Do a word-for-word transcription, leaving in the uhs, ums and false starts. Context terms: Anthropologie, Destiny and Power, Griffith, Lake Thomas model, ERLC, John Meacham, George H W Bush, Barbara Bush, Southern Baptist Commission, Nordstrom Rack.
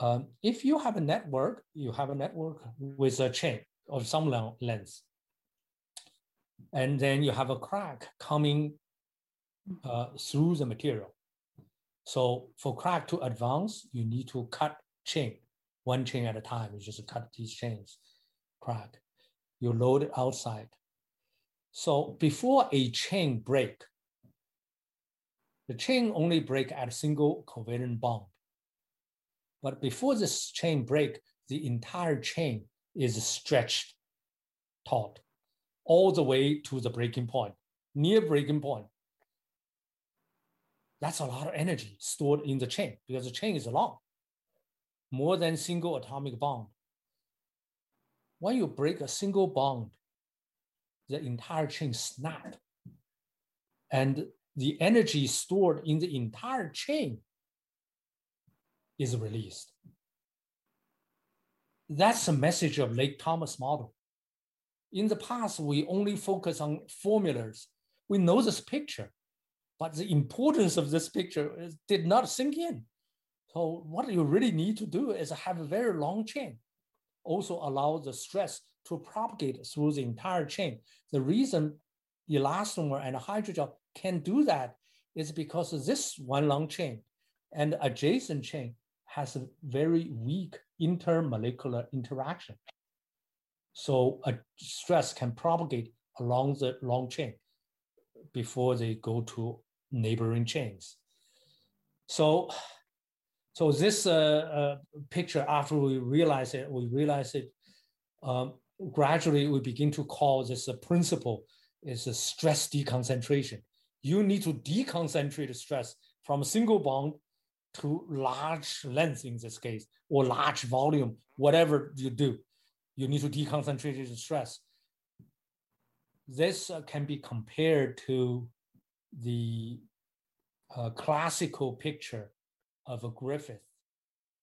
Um, if you have a network, you have a network with a chain or some length, and then you have a crack coming uh, through the material. So for crack to advance, you need to cut chain, one chain at a time. You just cut these chains, crack. You load it outside. So before a chain break, the chain only break at a single covalent bond. But before this chain break, the entire chain is stretched taut all the way to the breaking point, near breaking point. That's a lot of energy stored in the chain because the chain is long, more than single atomic bond. When you break a single bond, the entire chain snaps, and the energy stored in the entire chain is released. That's the message of Lake Thomas model. In the past, we only focus on formulas. We know this picture, but the importance of this picture is, did not sink in. So what you really need to do is have a very long chain. Also allow the stress to propagate through the entire chain. The reason elastomer and hydrogel can do that is because this one long chain and adjacent chain has a very weak intermolecular interaction. So a stress can propagate along the long chain before they go to neighboring chains. So, so this uh, uh, picture, after we realize it, we realize it, um, gradually we begin to call this a principle is a stress deconcentration. You need to deconcentrate stress from a single bond to large length in this case, or large volume, whatever you do, you need to deconcentrate the stress. This uh, can be compared to the uh, classical picture of a Griffith.